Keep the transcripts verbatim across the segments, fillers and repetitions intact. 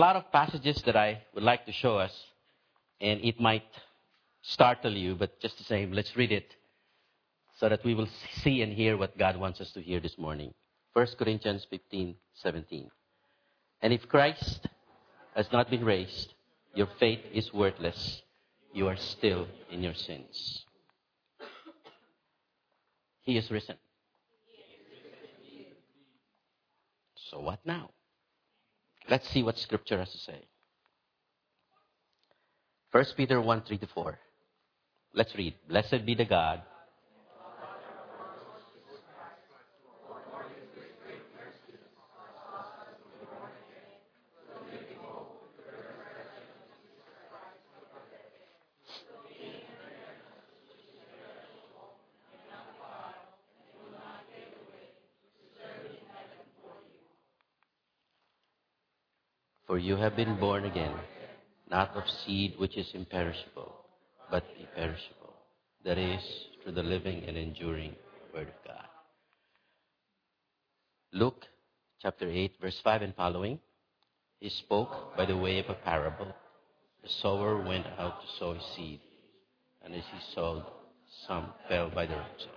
a lot of passages that I would like to show us, and it might startle you, but just the same, let's read it so that we will see and hear what God wants us to hear this morning. First Corinthians fifteen seventeen. And if Christ has not been raised, your faith is worthless. You are still in your sins. He is risen. So what now? Let's see what Scripture has to say. First Peter one, three to four. Let's read. Blessed be the God. For you have been born again, not of seed which is imperishable, but imperishable, that is, through the living and enduring Word of God. Luke chapter eight, verse five and following. He spoke by the way of a parable. The sower went out to sow his seed, and as he sowed, some fell by the roadside.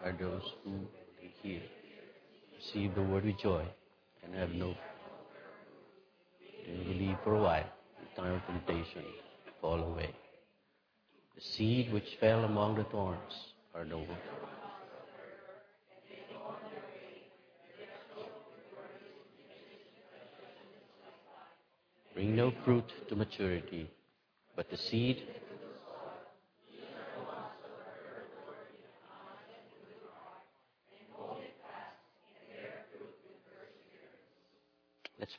Are those who they hear, receive the word with joy, and have no fear. They believe for a while, the time of temptation, fall away. The seed which fell among the thorns are no more. Bring no fruit to maturity, but the seed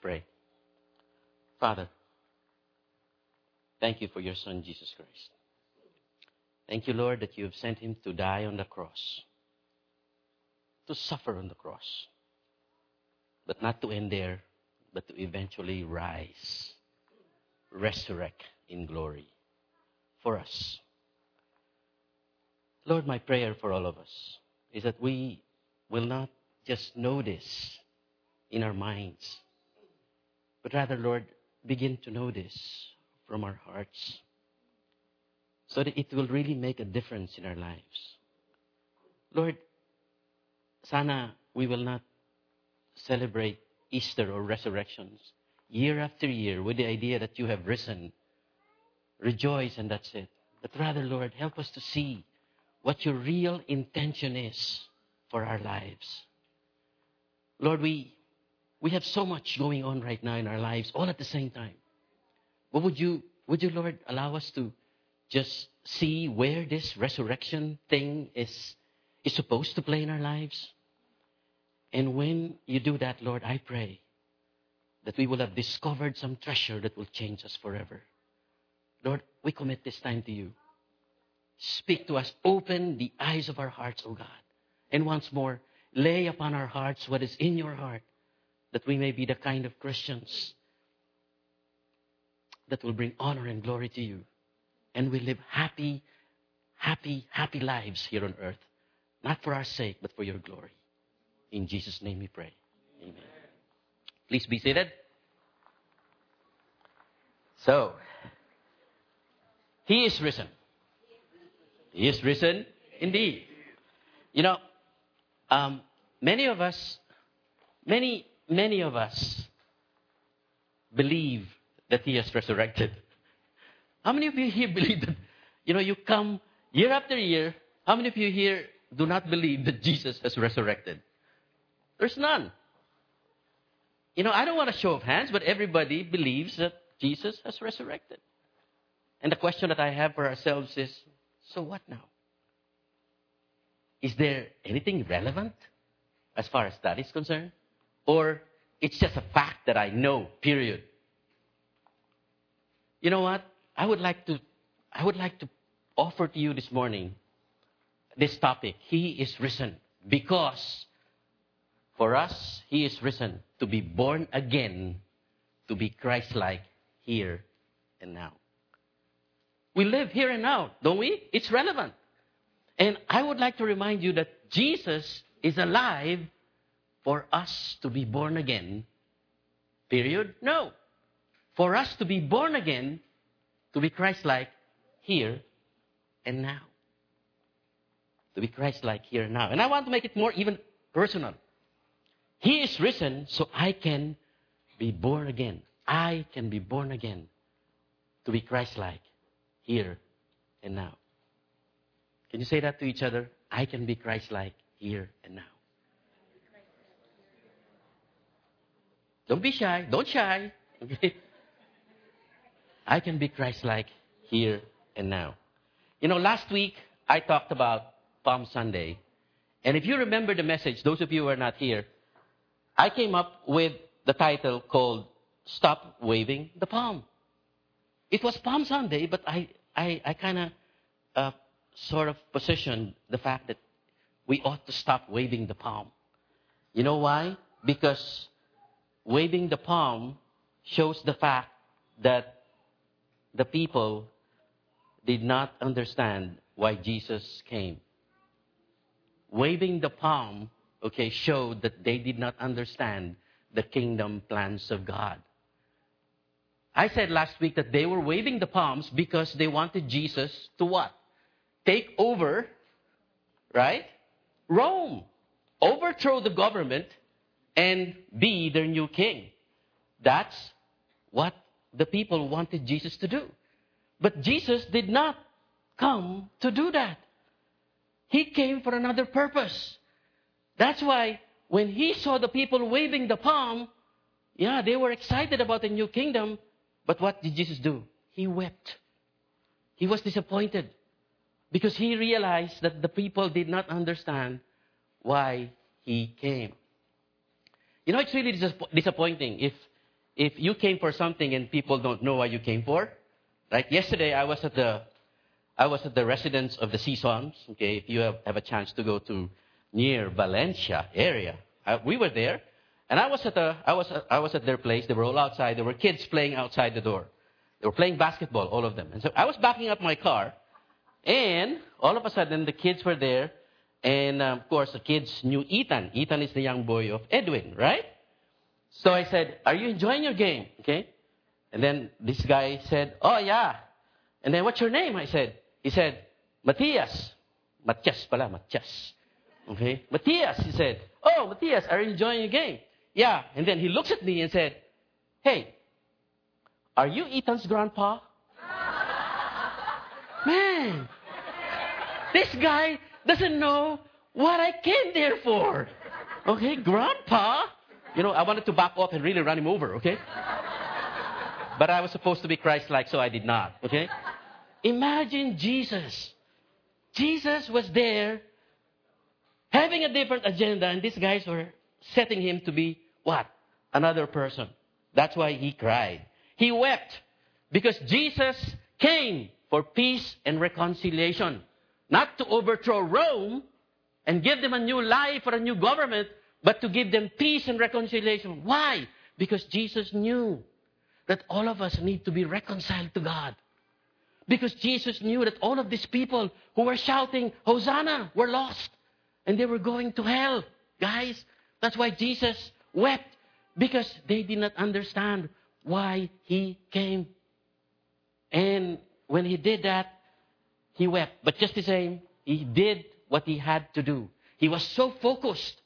pray. Father, thank you for your Son, Jesus Christ. Thank you, Lord, that you have sent him to die on the cross, to suffer on the cross, but not to end there, but to eventually rise, resurrect in glory for us. Lord, my prayer for all of us is that we will not just know this in our minds, but rather, Lord, begin to know this from our hearts so that it will really make a difference in our lives. Lord, sana we will not celebrate Easter or resurrections year after year with the idea that you have risen, rejoice, and that's it. But rather, Lord, help us to see what your real intention is for our lives. Lord, we... We have so much going on right now in our lives, all at the same time. But would you, would you, Lord, allow us to just see where this resurrection thing is, is supposed to play in our lives? And when you do that, Lord, I pray that we will have discovered some treasure that will change us forever. Lord, we commit this time to you. Speak to us. Open the eyes of our hearts, O God. And once more, lay upon our hearts what is in your heart, that we may be the kind of Christians that will bring honor and glory to you. And we live happy, happy, happy lives here on earth. Not for our sake, but for your glory. In Jesus' name we pray. Amen. Please be seated. So, he is risen. He is risen indeed. You know, um, many of us, many... Many of us believe that he has resurrected. How many of you here believe that, you know, you come year after year, how many of you here do not believe that Jesus has resurrected? There's none. You know, I don't want a show of hands, but everybody believes that Jesus has resurrected. And the question that I have for ourselves is, so what now? Is there anything relevant as far as that is concerned? Or it's just a fact that I know, period. You know what? I would like to, I would like to offer to you this morning this topic. He is risen because for us, He is risen to be born again, to be Christ-like here and now. We live here and now, don't we? It's relevant. And I would like to remind you that Jesus is alive for us to be born again. Period? No. For us to be born again, to be Christ-like here and now. To be Christ-like here and now. And I want to make it more even personal. He is risen so I can be born again. I can be born again to be Christ-like here and now. Can you say that to each other? I can be Christ-like here and now. Don't be shy. Don't shy. Okay. I can be Christ-like here and now. You know, last week I talked about Palm Sunday. And if you remember the message, those of you who are not here, I came up with the title called Stop Waving the Palm. It was Palm Sunday, but I, I, I kind of uh, sort of positioned the fact that we ought to stop waving the palm. You know why? Because waving the palm shows the fact that the people did not understand why Jesus came. Waving the palm Okay, showed that they did not understand the kingdom plans of God. I said last week that they were waving the palms because they wanted Jesus to what? Take over, right? Rome. Overthrow the government and be their new king. That's what the people wanted Jesus to do. But Jesus did not come to do that. He came for another purpose. That's why when he saw the people waving the palm, yeah, they were excited about the new kingdom. But what did Jesus do? He wept. He was disappointed because he realized that the people did not understand why he came. You know, it's really dis- disappointing if if you came for something and people don't know why you came for. Like yesterday, I was at the I was at the residence of the Sisons. Okay, if you have, have a chance to go to near Valencia area. I, we were there, and I was at a, I was, I was at their place. They were all outside. There were kids playing outside the door. They were playing basketball, all of them. And so I was backing up my car, and all of a sudden, the kids were there, and um, of course, the kids knew Ethan. Ethan is the young boy of Edwin, right? So I said, are you enjoying your game? Okay. And then this guy said, oh, yeah. And then, what's your name? I said. He said, Matias. Matias pala, Matias. Okay, Matias, he said, oh, Matias, are you enjoying your game? Yeah. And then he looks at me and said, hey, are you Ethan's grandpa? Man, this guy doesn't know what I came there for. Okay, grandpa? You know, I wanted to back off and really run him over, okay? But I was supposed to be Christ-like, so I did not, okay? Imagine Jesus. Jesus was there having a different agenda, and these guys were setting him to be what? Another person. That's why he cried. He wept because Jesus came for peace and reconciliation, not to overthrow Rome and give them a new life or a new government, but to give them peace and reconciliation. Why? Because Jesus knew that all of us need to be reconciled to God. Because Jesus knew that all of these people who were shouting, Hosanna, were lost. And they were going to hell, guys. That's why Jesus wept, because they did not understand why he came. And when he did that, he wept. But just the same, he did what he had to do. He was so focused.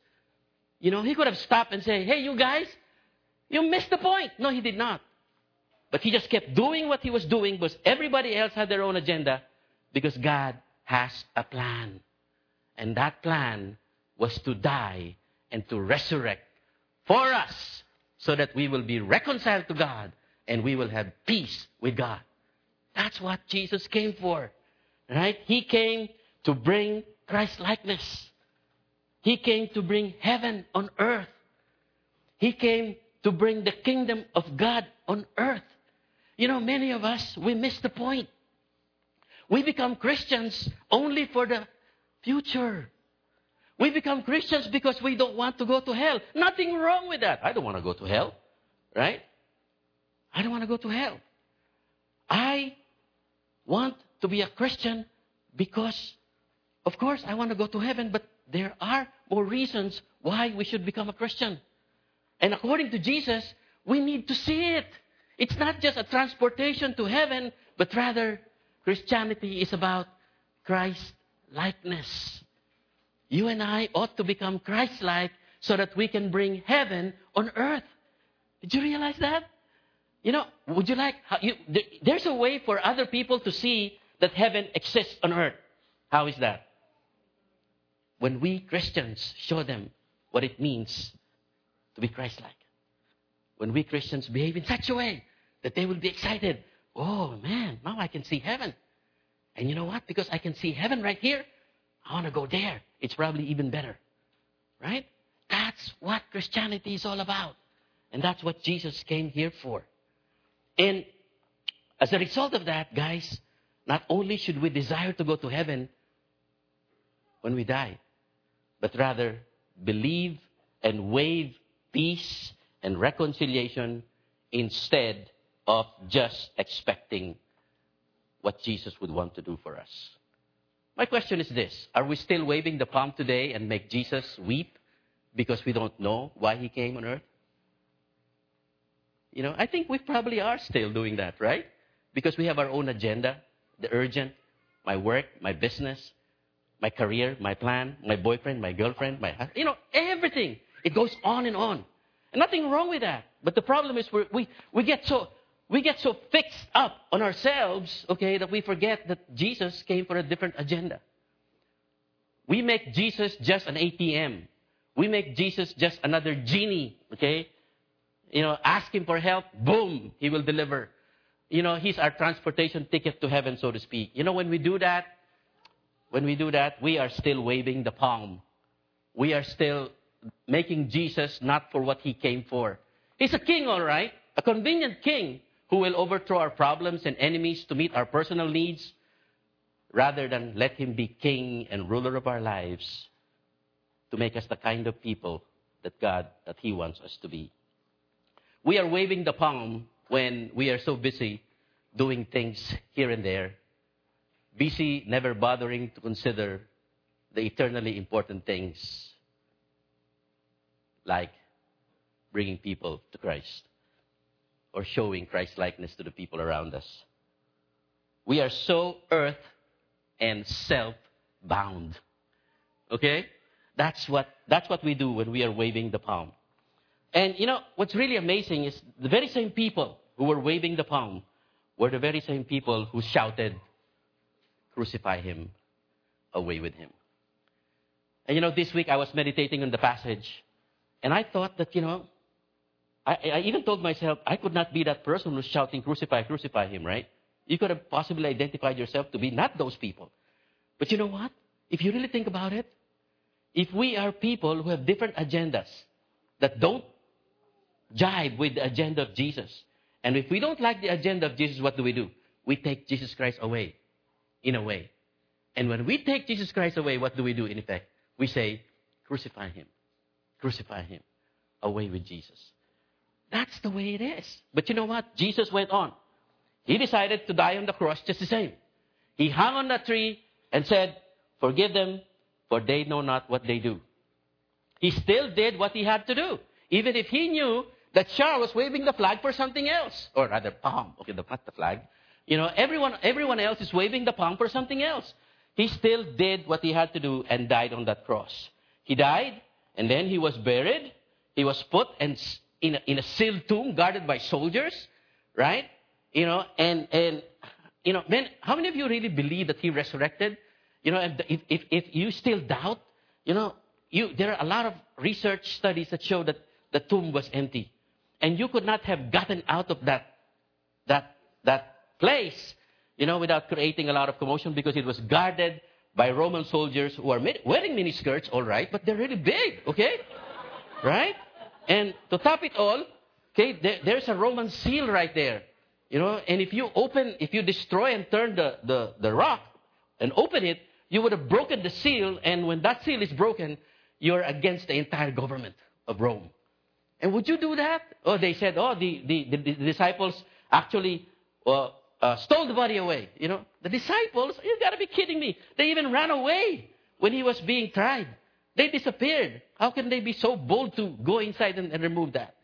You know, he could have stopped and said, hey, you guys, you missed the point. No, he did not. But he just kept doing what he was doing because everybody else had their own agenda, because God has a plan. And that plan was to die and to resurrect for us so that we will be reconciled to God and we will have peace with God. That's what Jesus came for, right? He came to bring Christ-likeness. He came to bring heaven on earth. He came to bring the kingdom of God on earth. You know, many of us, we miss the point. We become Christians only for the future. We become Christians because we don't want to go to hell. Nothing wrong with that. I don't want to go to hell, right? I don't want to go to hell. I want to be a Christian because, of course, I want to go to heaven, but there are more reasons why we should become a Christian. And according to Jesus, we need to see it. It's not just a transportation to heaven, but rather Christianity is about Christ-likeness. You and I ought to become Christ-like so that we can bring heaven on earth. Did you realize that? You know, would you like... How you, there, there's a way for other people to see that heaven exists on earth. How is that? When we Christians show them what it means to be Christ-like. When we Christians behave in such a way that they will be excited. Oh, man, now I can see heaven. And you know what? Because I can see heaven right here, I want to go there. It's probably even better. Right? That's what Christianity is all about. And that's what Jesus came here for. And as a result of that, guys, not only should we desire to go to heaven when we die, but rather believe and waive peace and reconciliation instead of just expecting what Jesus would want to do for us. My question is this. Are we still waving the palm today and make Jesus weep because we don't know why he came on earth? You know, I think we probably are still doing that, right? Because we have our own agenda, the urgent, my work, my business, my career, my plan, my boyfriend, my girlfriend, my husband, you know, everything. It goes on and on. And nothing wrong with that. But the problem is we're, we we get so we get so fixed up on ourselves, okay, that we forget that Jesus came for a different agenda. We make Jesus just an A T M. We make Jesus just another genie, okay? You know, ask him for help, boom, he will deliver. You know, he's our transportation ticket to heaven, so to speak. You know, when we do that, When we do that, we are still waving the palm. We are still making Jesus not for what he came for. He's a king, all right, a convenient king who will overthrow our problems and enemies to meet our personal needs rather than let him be king and ruler of our lives to make us the kind of people that God, that he wants us to be. We are waving the palm when we are so busy doing things here and there. Busy, never bothering to consider the eternally important things like bringing people to Christ or showing Christ-likeness to the people around us. We are so earth and self-bound. Okay? That's what that's what we do when we are waving the palm. And you know, what's really amazing is the very same people who were waving the palm were the very same people who shouted, "Crucify him, away with him." And you know, this week I was meditating on the passage, and I thought that, you know, I, I even told myself, I could not be that person who's shouting, "Crucify, crucify him," right? You could have possibly identified yourself to be not those people. But you know what? If you really think about it, if we are people who have different agendas that don't jive with the agenda of Jesus, and if we don't like the agenda of Jesus, what do we do? We take Jesus Christ away. In a way. And when we take Jesus Christ away, what do we do in effect? We say, "Crucify him. Crucify him. Away with Jesus." That's the way it is. But you know what? Jesus went on. He decided to die on the cross just the same. He hung on that tree and said, "Forgive them, for they know not what they do." He still did what he had to do. Even if he knew that Char was waving the flag for something else. Or rather, palm. Okay, not the flag. You know, everyone everyone else is waving the palm for something else. He still did what he had to do and died on that cross. He died, and then he was buried. He was put in, in, a, in a sealed tomb guarded by soldiers, right? You know, and, and you know, man, how many of you really believe that he resurrected? You know, and if, if, if you still doubt, you know, You, there are a lot of research studies that show that the tomb was empty. And you could not have gotten out of that, that, that place, you know, without creating a lot of commotion, because it was guarded by Roman soldiers who are wearing miniskirts, all right, but they're really big, okay? Right? And to top it all, okay, there, there's a Roman seal right there, you know, and if you open, if you destroy and turn the, the, the rock and open it, you would have broken the seal, and when that seal is broken, you're against the entire government of Rome. And would you do that? Oh, they said, oh, the, the, the, the disciples actually uh, uh, stole the body away, you know. The disciples, you got to be kidding me. They even ran away when he was being tried. They disappeared. How can they be so bold to go inside and, and remove that?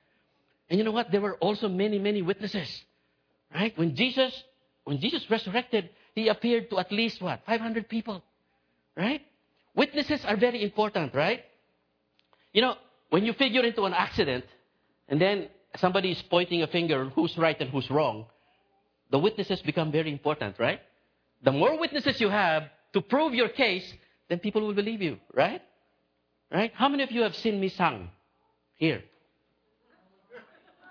And you know what? There were also many, many witnesses, right? When Jesus, when Jesus resurrected, he appeared to at least, what, five hundred people, right? Witnesses are very important, right? You know, when you figure into an accident, and then somebody is pointing a finger, who's right and who's wrong, the witnesses become very important, right? The more witnesses you have to prove your case, then people will believe you, right? Right? How many of you have seen me sung here?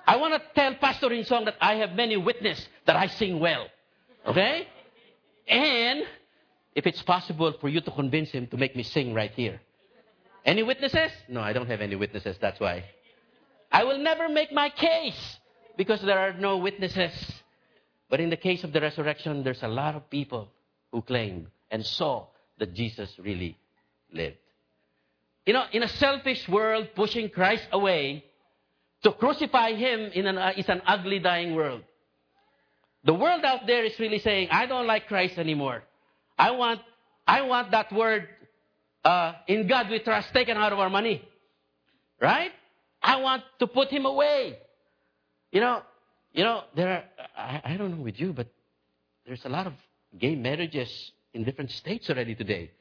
I want to tell Pastor in song that I have many witnesses that I sing well. Okay? And if it's possible for you to convince him to make me sing right here. Any witnesses? No, I don't have any witnesses, that's why. I will never make my case because there are no witnesses. But in the case of the resurrection, there's a lot of people who claimed and saw that Jesus really lived. You know, in a selfish world, pushing Christ away, to crucify him in an, uh, is an ugly, dying world. The world out there is really saying, I don't like Christ anymore. I want I want that word, uh, in God we trust, taken out of our money. Right? I want to put him away. You know, you know, there are, I, I don't know with you, but there's a lot of gay marriages in different states already today.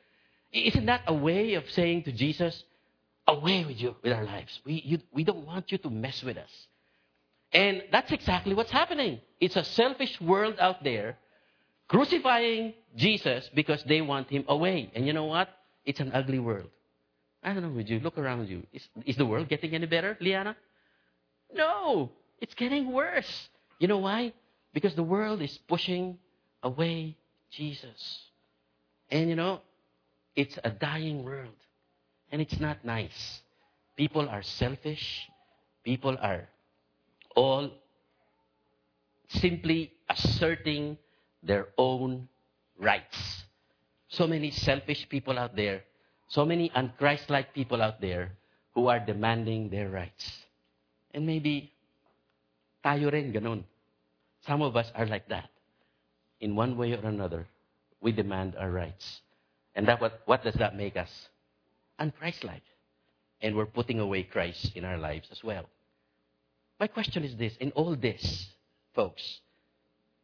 Isn't that a way of saying to Jesus, away with you, with our lives. We you, we don't want you to mess with us. And that's exactly what's happening. It's a selfish world out there crucifying Jesus because they want him away. And you know what? It's an ugly world. I don't know, would you look around you? Is, is the world getting any better, Liana? No, it's getting worse. You know why? Because the world is pushing away Jesus. And you know, it's a dying world. And it's not nice. People are selfish. People are all simply asserting their own rights. So many selfish people out there. So many un-Christ-like people out there who are demanding their rights. And maybe tayo rin ganun. Some of us are like that. In one way or another, we demand our rights. And that what, what does that make us? Un-Christ-like. And we're putting away Christ in our lives as well. My question is this. In all this, folks,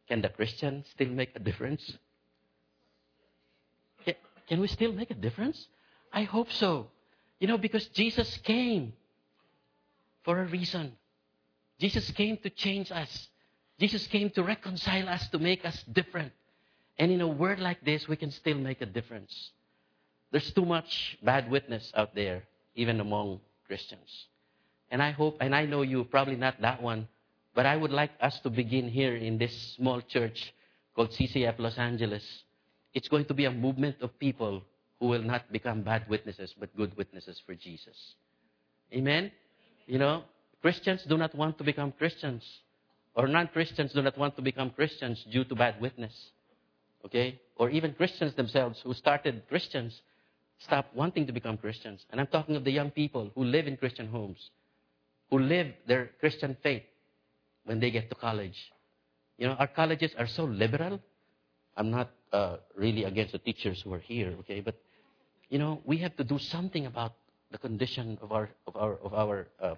can the Christian still make a difference? Can we still make a difference? I hope so. You know, because Jesus came for a reason. Jesus came to change us. Jesus came to reconcile us, to make us different. And in a word like this, we can still make a difference. There's too much bad witness out there, even among Christians. And I hope, and I know you, probably not that one, but I would like us to begin here in this small church called C C F Los Angeles. It's going to be a movement of people who will not become bad witnesses, but good witnesses for Jesus. Amen? You know, Christians do not want to become Christians, or non-Christians do not want to become Christians due to bad witness. Okay? Or even Christians themselves who started Christians stop wanting to become Christians. And I'm talking of the young people who live in Christian homes, who live their Christian faith when they get to college. You know, our colleges are so liberal. I'm not uh, really against the teachers who are here, okay? But, you know, we have to do something about the condition of our, of our, of our uh,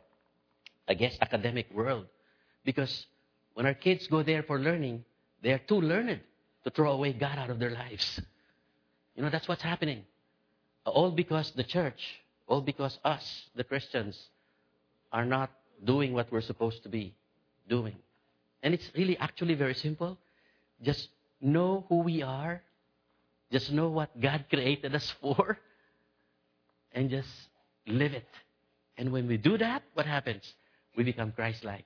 I guess, academic world. Because when our kids go there for learning, they are too learned to throw away God out of their lives. You know, that's what's happening. All because the church, all because us, the Christians, are not doing what we're supposed to be doing. And it's really actually very simple. Just know who we are. Just know what God created us for. And just live it. And when we do that, what happens? We become Christ-like.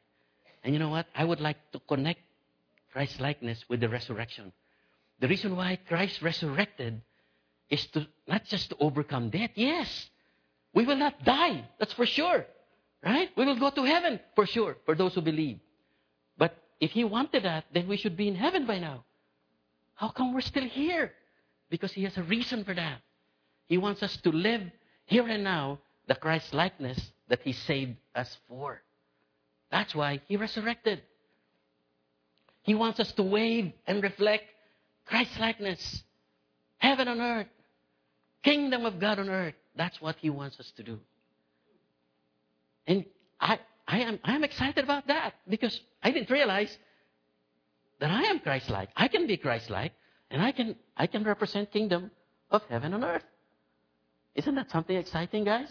And you know what? I would like to connect Christ-likeness with the resurrection. The reason why Christ resurrected is to not just to overcome death. Yes, we will not die. That's for sure. Right? We will go to heaven for sure, for those who believe. But if he wanted that, then we should be in heaven by now. How come we're still here? Because he has a reason for that. He wants us to live here and now the Christ-likeness that he saved us for. That's why he resurrected. He wants us to wave and reflect Christ-likeness. Heaven on earth. Kingdom of God on earth. That's what he wants us to do. And I, I am I am excited about that because I didn't realize that I am Christ-like. I can be Christ-like and I can I can represent kingdom of heaven on earth. Isn't that something exciting, guys?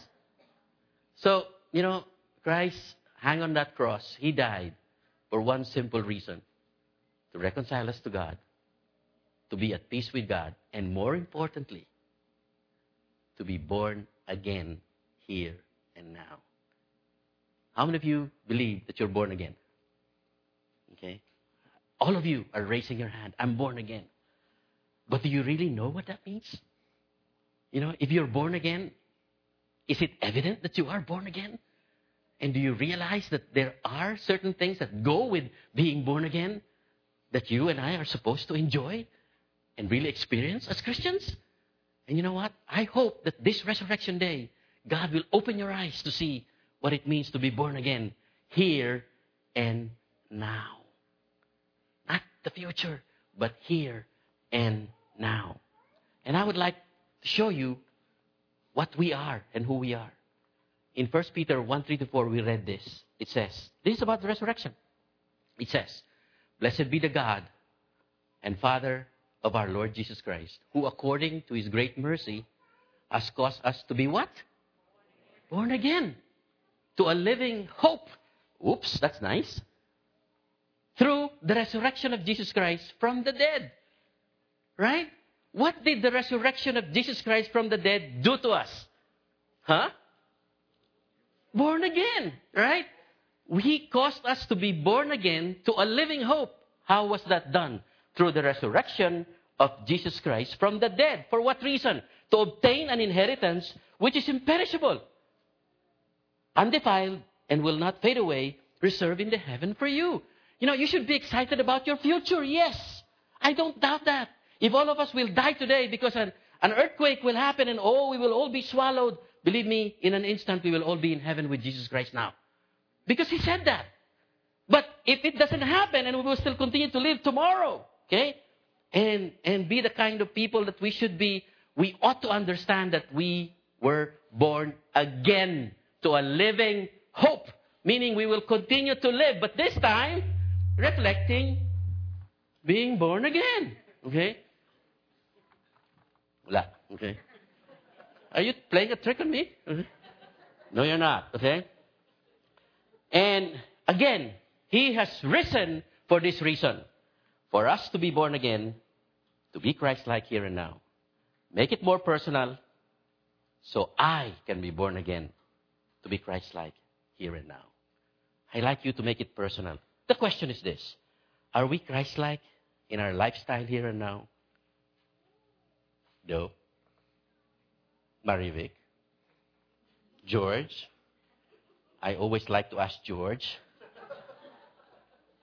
So, you know, Christ hung on that cross. He died for one simple reason. To reconcile us to God. To be at peace with God. And more importantly, to be born again here and now. How many of you believe that you're born again? Okay? All of you are raising your hand. I'm born again. But do you really know what that means? You know, if you're born again, is it evident that you are born again? And do you realize that there are certain things that go with being born again that you and I are supposed to enjoy and really experience as Christians? And you know what? I hope that this resurrection day, God will open your eyes to see what it means to be born again here and now. Not the future, but here and now. And I would like to show you what we are and who we are. In First Peter one, three to four, we read this. It says, this is about the resurrection. It says, blessed be the God and Father of our Lord Jesus Christ, who according to his great mercy has caused us to be what? Born again. To a living hope. Oops, that's nice. Through the resurrection of Jesus Christ from the dead. Right? What did the resurrection of Jesus Christ from the dead do to us? Huh? Born again, right? He caused us to be born again to a living hope. How was that done? Through the resurrection of Jesus Christ from the dead. For what reason? To obtain an inheritance which is imperishable, undefiled, and will not fade away, reserved in the heaven for you. You know, you should be excited about your future. Yes, I don't doubt that. If all of us will die today because an, an earthquake will happen and oh, we will all be swallowed, believe me, in an instant we will all be in heaven with Jesus Christ now. Because he said that. But if it doesn't happen and we will still continue to live tomorrow, okay? And, and be the kind of people that we should be, we ought to understand that we were born again to a living hope. Meaning we will continue to live, but this time, reflecting being born again. Okay? Wala. Okay? Are you playing a trick on me? Okay. No, you're not. Okay? And again, he has risen for this reason. For us to be born again, to be Christ-like here and now. Make it more personal so I can be born again to be Christ-like here and now. I'd like you to make it personal. The question is this. Are we Christ-like in our lifestyle here and now? No. Marivic, George. I always like to ask George.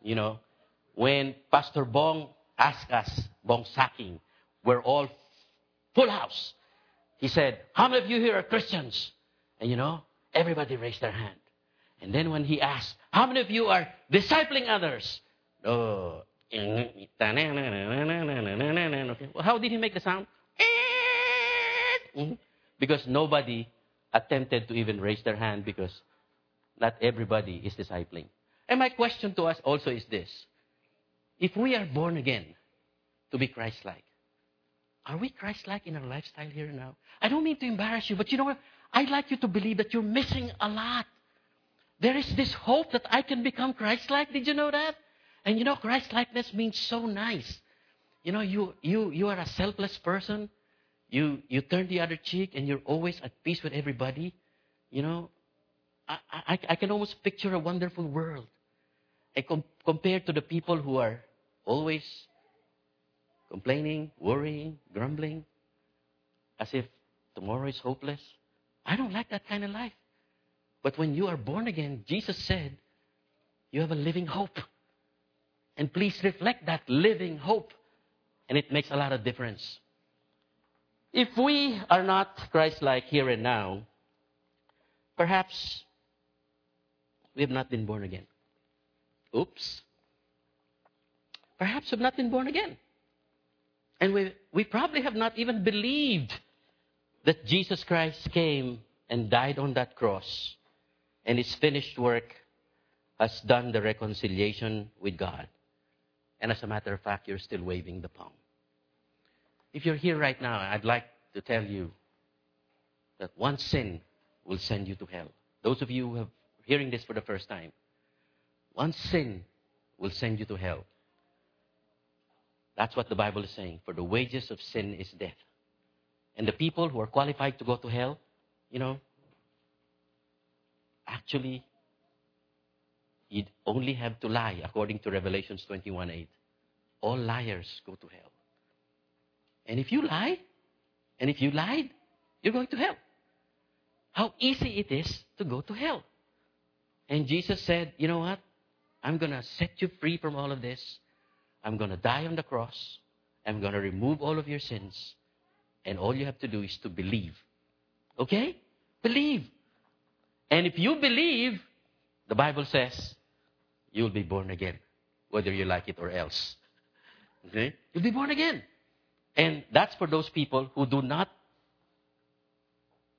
You know, when Pastor Bong asked us, Bong Saking, we're all full house. He said, how many of you here are Christians? And you know, everybody raised their hand. And then when he asked, how many of you are discipling others? Oh, okay. Well, how did he make the sound? Because nobody attempted to even raise their hand because not everybody is discipling. And my question to us also is this. If we are born again to be Christ-like, are we Christ-like in our lifestyle here and now? I don't mean to embarrass you, but you know what? I'd like you to believe that you're missing a lot. There is this hope that I can become Christ-like. Did you know that? And you know, Christ-likeness means so nice. You know, you you you are a selfless person. You you turn the other cheek and you're always at peace with everybody. You know, I, I, I can almost picture a wonderful world com- compared to the people who are always complaining, worrying, grumbling, as if tomorrow is hopeless. I don't like that kind of life. But when you are born again, Jesus said, you have a living hope. And please reflect that living hope. And it makes a lot of difference. If we are not Christ-like here and now, perhaps we have not been born again. Oops. Perhaps we have not been born again. And we we probably have not even believed that Jesus Christ came and died on that cross, and his finished work has done the reconciliation with God. And as a matter of fact, you're still waving the palm. If you're here right now, I'd like to tell you that one sin will send you to hell. Those of you who are hearing this for the first time, one sin will send you to hell. That's what the Bible is saying. For the wages of sin is death. And the people who are qualified to go to hell, you know, actually, you'd only have to lie, according to Revelation twenty-one eight. All liars go to hell. And if you lie, and if you lied, you're going to hell. How easy it is to go to hell. And Jesus said, you know what? I'm going to set you free from all of this. I'm going to die on the cross. I'm going to remove all of your sins. And all you have to do is to believe. Okay? Believe. And if you believe, the Bible says, you'll be born again, whether you like it or else. Okay? You'll be born again. And that's for those people who do not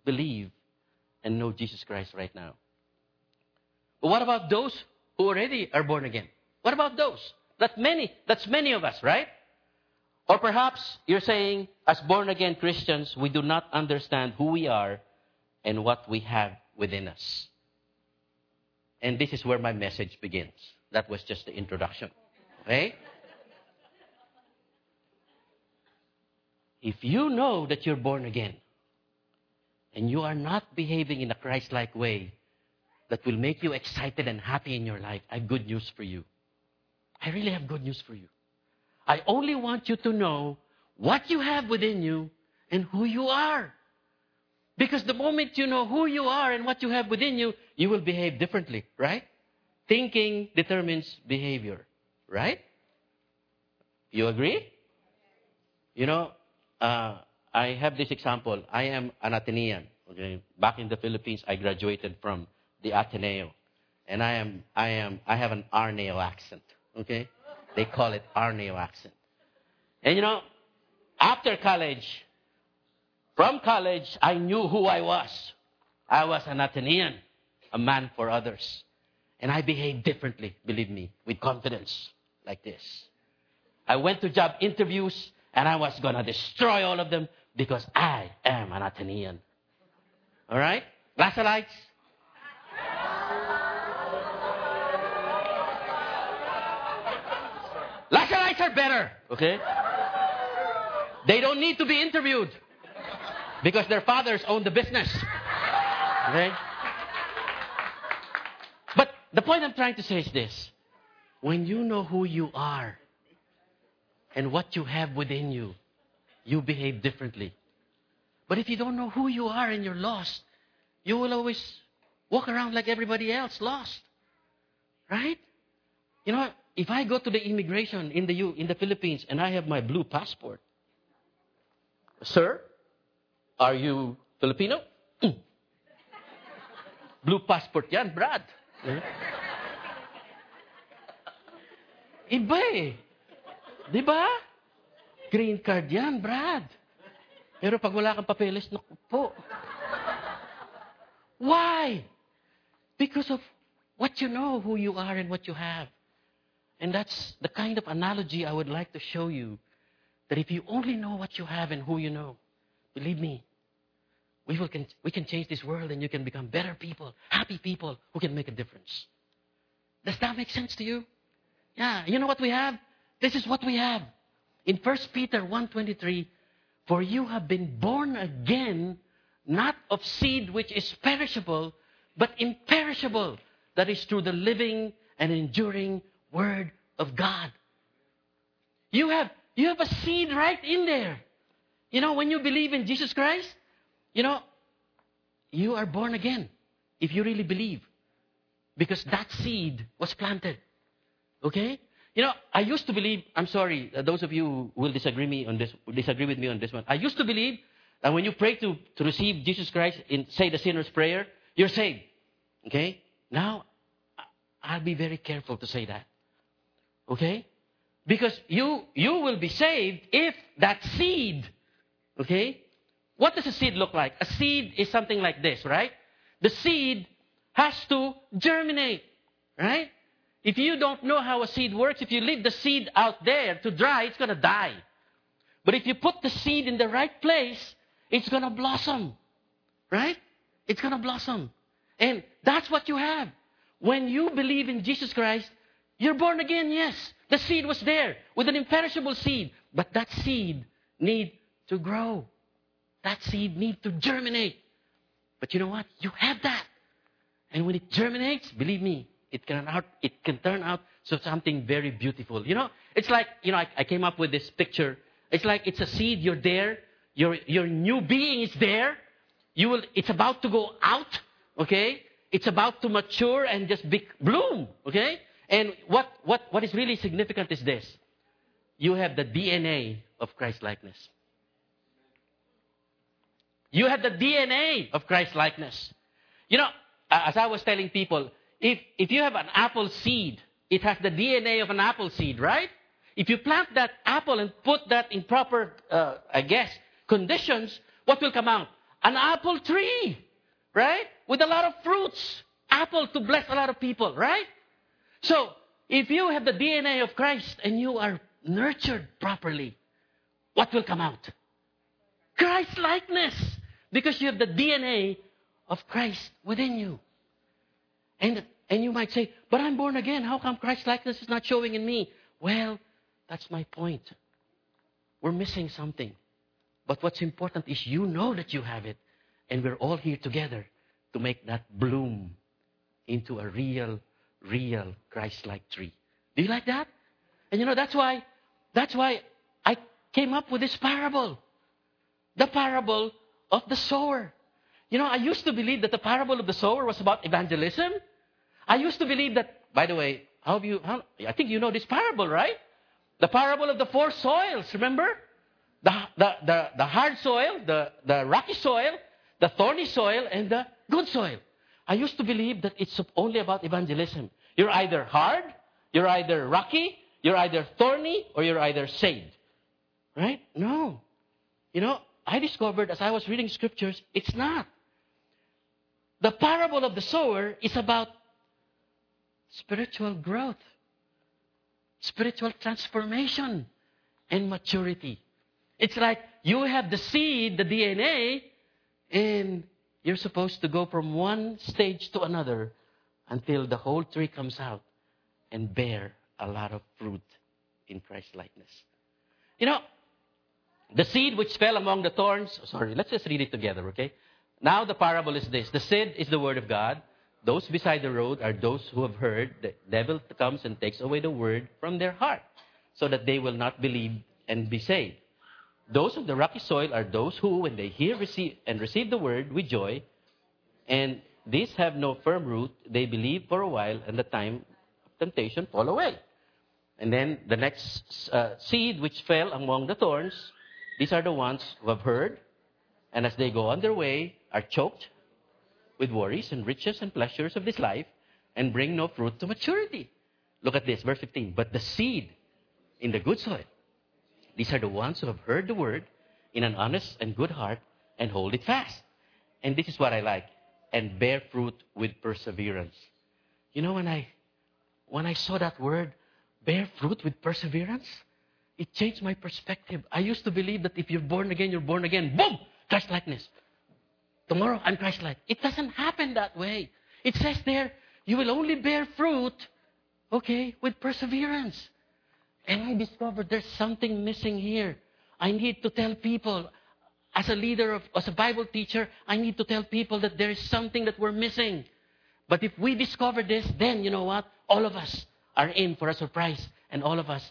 believe and know Jesus Christ right now. But what about those who already are born again? What about those? That many, that's many of us, right? Or perhaps you're saying, as born-again Christians, we do not understand who we are and what we have within us. And this is where my message begins. That was just the introduction. Okay? If you know that you're born again, and you are not behaving in a Christ-like way that will make you excited and happy in your life, I have good news for you. I really have good news for you. I only want you to know what you have within you and who you are. Because the moment you know who you are and what you have within you, you will behave differently, right? Thinking determines behavior, right? You agree? You know, uh, I have this example. I am an Atenean. Okay? Back in the Philippines, I graduated from the Ateneo. And I am, I am, I have an Ateneo accent, okay? They call it Ateneo accent. And you know, after college, from college, I knew who I was. I was an Athenian, a man for others. And I behaved differently, believe me, with confidence, like this. I went to job interviews, and I was going to destroy all of them because I am an Athenian. All right? Lassalites? Lassalites are better, okay? They don't need to be interviewed because their fathers own the business, okay? But the point I'm trying to say is this. When you know who you are and what you have within you, you behave differently. But if you don't know who you are and you're lost, you will always walk around like everybody else, lost, right? You know, if I go to the immigration in the U, in the Philippines and I have my blue passport, sir, are you Filipino? Mm. Blue passport yan, Brad. Eh? Iba eh. Diba? Green card yan, Brad. Pero pag wala kang papeles, naku po. Why? Because of what you know, who you are and what you have. And that's the kind of analogy I would like to show you. That if you only know what you have and who you know, believe me, we will can, we can change this world and you can become better people, happy people who can make a difference. Does that make sense to you? Yeah. You know what we have? This is what we have. In First Peter one twenty-three, for you have been born again, not of seed which is perishable, but imperishable, that is through the living and enduring Word of God. You have you have a seed right in there. You know, when you believe in Jesus Christ, you know, you are born again, if you really believe. Because that seed was planted. Okay? You know, I used to believe, I'm sorry, those of you who will disagree me on this, disagree with me on this one. I used to believe that when you pray to, to receive Jesus Christ, in say the sinner's prayer, you're saved. Okay? Now, I'll be very careful to say that. Okay? Because you you will be saved if that seed, okay? What does a seed look like? A seed is something like this, right? The seed has to germinate, right? If you don't know how a seed works, if you leave the seed out there to dry, it's going to die. But if you put the seed in the right place, it's going to blossom, right? It's going to blossom. And that's what you have. When you believe in Jesus Christ, you're born again, yes. The seed was there with an imperishable seed. But that seed need to grow. That seed need to germinate. But you know what? You have that. And when it germinates, believe me, it can out, it can turn out to something very beautiful. You know, it's like, you know, I, I came up with this picture. It's like it's a seed, you're there, your your new being is there. You will it's about to go out, okay? It's about to mature and just be, bloom, okay? And what, what, what is really significant is this. You have the D N A of Christ-likeness. You have the D N A of Christ-likeness. You know, as I was telling people, if, if you have an apple seed, it has the D N A of an apple seed, right? If you plant that apple and put that in proper, uh, I guess, conditions, what will come out? An apple tree, right? With a lot of fruits. Apple to bless a lot of people, right? So, if you have the D N A of Christ and you are nurtured properly, what will come out? Christ-likeness. Because you have the D N A of Christ within you. And, and you might say, but I'm born again. How come Christ-likeness is not showing in me? Well, that's my point. We're missing something. But what's important is you know that you have it. And we're all here together to make that bloom into a real Real Christ-like tree. Do you like that? And you know, that's why, that's why I came up with this parable. The parable of the sower. You know, I used to believe that the parable of the sower was about evangelism. I used to believe that, by the way, how have you, how, I think you know this parable, right? The parable of the four soils, remember? The, the, the, the hard soil, the, the rocky soil, the thorny soil, and the good soil. I used to believe that it's only about evangelism. You're either hard, you're either rocky, you're either thorny, or you're either saved. Right? No. You know, I discovered as I was reading scriptures, it's not. The parable of the sower is about spiritual growth, spiritual transformation, and maturity. It's like you have the seed, the D N A, and you're supposed to go from one stage to another until the whole tree comes out and bear a lot of fruit in Christ-likeness. You know, the seed which fell among the thorns... Sorry, let's just read it together, okay? Now the parable is this. The seed is the word of God. Those beside the road are those who have heard. The devil comes and takes away the word from their heart so that they will not believe and be saved. Those of the rocky soil are those who, when they hear receive, and receive the word with joy, and these have no firm root, they believe for a while, and the time of temptation fall away. And then the next uh, seed which fell among the thorns, these are the ones who have heard, and as they go on their way, are choked with worries and riches and pleasures of this life, and bring no fruit to maturity. Look at this, verse fifteen. But the seed in the good soil, these are the ones who have heard the word in an honest and good heart and hold it fast. And this is what I like. And bear fruit with perseverance. You know, when I when I saw that word, bear fruit with perseverance, it changed my perspective. I used to believe that if you're born again, you're born again. Boom! Christ-likeness. Tomorrow, I'm Christ-like. It doesn't happen that way. It says there, you will only bear fruit, okay, with perseverance. And I discovered there's something missing here. I need to tell people, as a leader, of, as a Bible teacher, I need to tell people that there is something that we're missing. But if we discover this, then you know what? All of us are in for a surprise. And all of us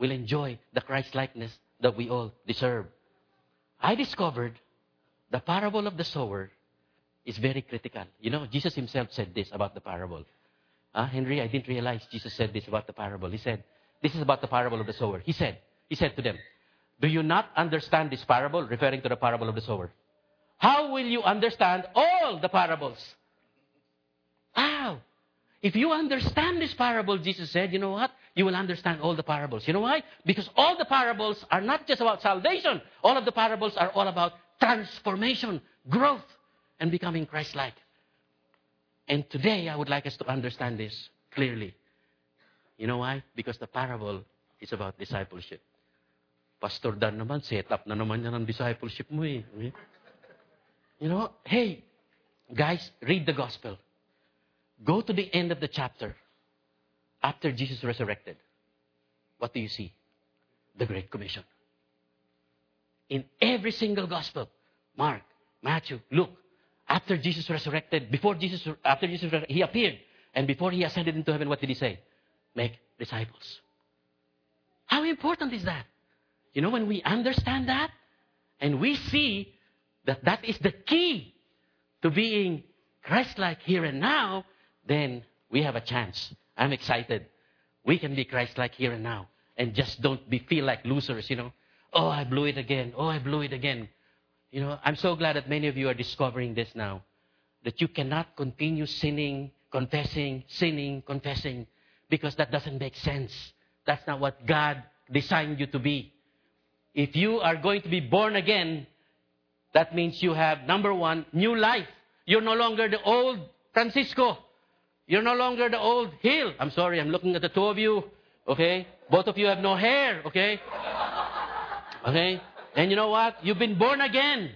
will enjoy the Christ-likeness that we all deserve. I discovered the parable of the sower is very critical. You know, Jesus himself said this about the parable. Uh, Henry, I didn't realize Jesus said this about the parable. He said, this is about the parable of the sower. He said, he said to them, do you not understand this parable? Referring to the parable of the sower. How will you understand all the parables? Wow! If you understand this parable, Jesus said, you know what? You will understand all the parables. You know why? Because all the parables are not just about salvation. All of the parables are all about transformation, growth, and becoming Christ-like. And today, I would like us to understand this clearly. You know why? Because the parable is about discipleship. Pastor Dan naman, set up na naman yan ang discipleship mo eh. You know, hey, guys, read the gospel. Go to the end of the chapter. After Jesus resurrected, what do you see? The Great Commission. In every single gospel, Mark, Matthew, Luke, after Jesus resurrected, before Jesus, after Jesus, he appeared. And before he ascended into heaven, what did he say? Make disciples. How important is that? You know, when we understand that, and we see that that is the key to being Christ-like here and now, then we have a chance. I'm excited. We can be Christ-like here and now. And just don't be feel like losers, you know. Oh, I blew it again. Oh, I blew it again. You know, I'm so glad that many of you are discovering this now. That you cannot continue sinning, confessing, sinning, confessing. Because that doesn't make sense. That's not what God designed you to be. If you are going to be born again, that means you have, number one, new life. You're no longer the old Francisco. You're no longer the old Hill. I'm sorry, I'm looking at the two of you. Okay? Both of you have no hair. Okay? Okay? And you know what? You've been born again.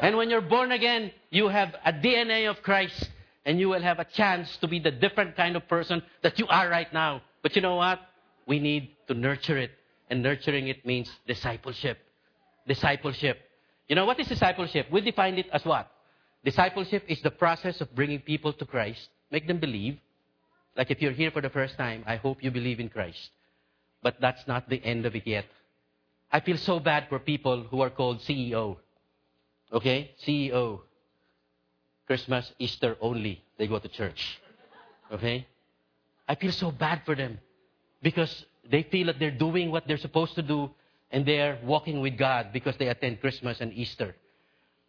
And when you're born again, you have a D N A of Christ. And you will have a chance to be the different kind of person that you are right now. But you know what? We need to nurture it. And nurturing it means discipleship. Discipleship. You know, what is discipleship? We defined it as what? Discipleship is the process of bringing people to Christ. Make them believe. Like if you're here for the first time, I hope you believe in Christ. But that's not the end of it yet. I feel so bad for people who are called C E O. Okay? C E O. Christmas, Easter only, they go to church. Okay? I feel so bad for them. Because they feel that they're doing what they're supposed to do and they're walking with God because they attend Christmas and Easter.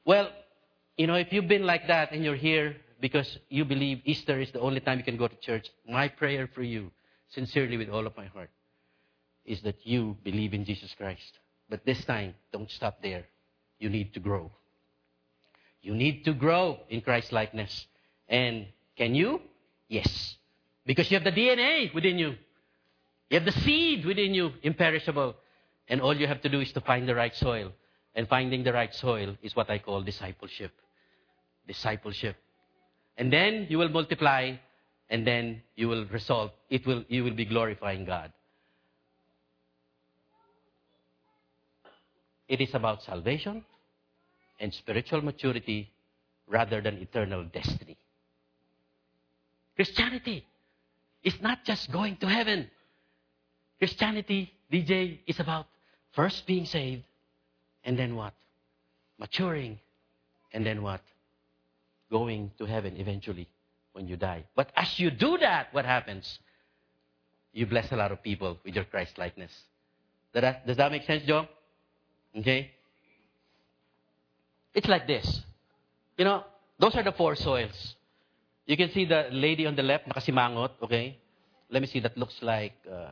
Well, you know, if you've been like that and you're here because you believe Easter is the only time you can go to church, my prayer for you, sincerely with all of my heart, is that you believe in Jesus Christ. But this time, don't stop there. You need to grow. You need to grow in Christ-likeness. And can you? Yes. Because you have the D N A within you. You have the seed within you, imperishable. And all you have to do is to find the right soil. And finding the right soil is what I call discipleship. Discipleship. And then you will multiply, and then you will result. It will, you will be glorifying God. It is about salvation and spiritual maturity rather than eternal destiny. Christianity is not just going to heaven. Christianity, D J, is about first being saved, and then what? Maturing, and then what? Going to heaven eventually when you die. But as you do that, what happens? You bless a lot of people with your Christ-likeness. Does that, does that make sense, Joe? Okay? It's like this. You know, those are the four soils. You can see the lady on the left, nakasimangot, okay? Let me see, that looks like... Uh...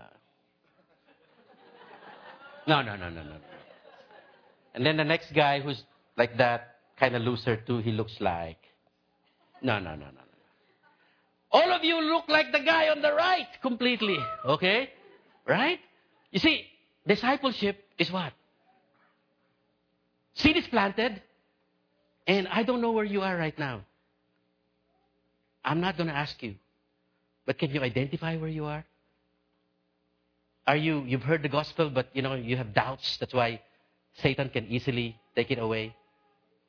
No, no, no, no, no. And then the next guy who's like that, kind of loser too, he looks like... No, no, no, no, no. All of you look like the guy on the right completely. Okay? Right? You see, discipleship is what? Seed is planted, and I don't know where you are right now. I'm not going to ask you. But can you identify where you are? Are you, you've heard the gospel, but you know, you have doubts. That's why Satan can easily take it away.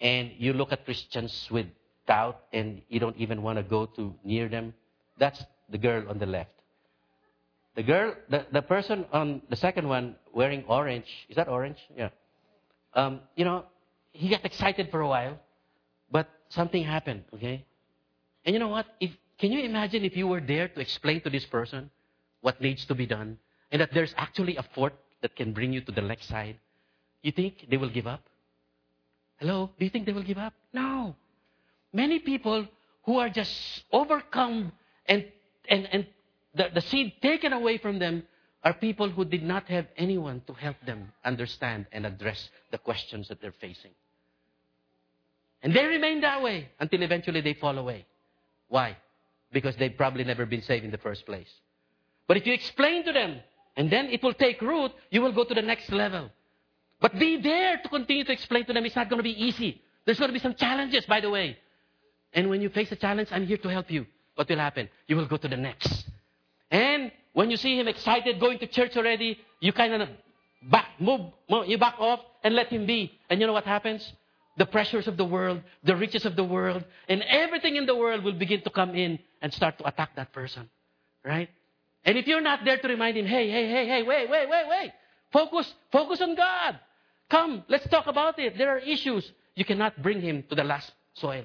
and you look at Christians with doubt and you don't even want to go to near them, that's the girl on the left. The girl, the, the person on the second one wearing orange, is that orange? Yeah. Um, you know, he got excited for a while, but something happened, okay? And you know what? If Can you imagine if you were there to explain to this person what needs to be done and that there's actually a fort that can bring you to the next side? You think they will give up? Hello? Do you think they will give up? No. Many people who are just overcome and and, and the, the seed taken away from them are people who did not have anyone to help them understand and address the questions that they're facing. And they remain that way until eventually they fall away. Why? Because they've probably never been saved in the first place. But if you explain to them, and then it will take root, you will go to the next level. But be there to continue to explain to them. It's not going to be easy. There's going to be some challenges, by the way. And when you face a challenge, I'm here to help you. What will happen? You will go to the next. And when you see him excited, going to church already, you kind of back, move, you back off and let him be. And you know what happens? The pressures of the world, the riches of the world, and everything in the world will begin to come in and start to attack that person, right? And if you're not there to remind him, hey, hey, hey, hey, wait, wait, wait, wait. Focus, focus on God. Come, let's talk about it. There are issues. You cannot bring him to the last soil.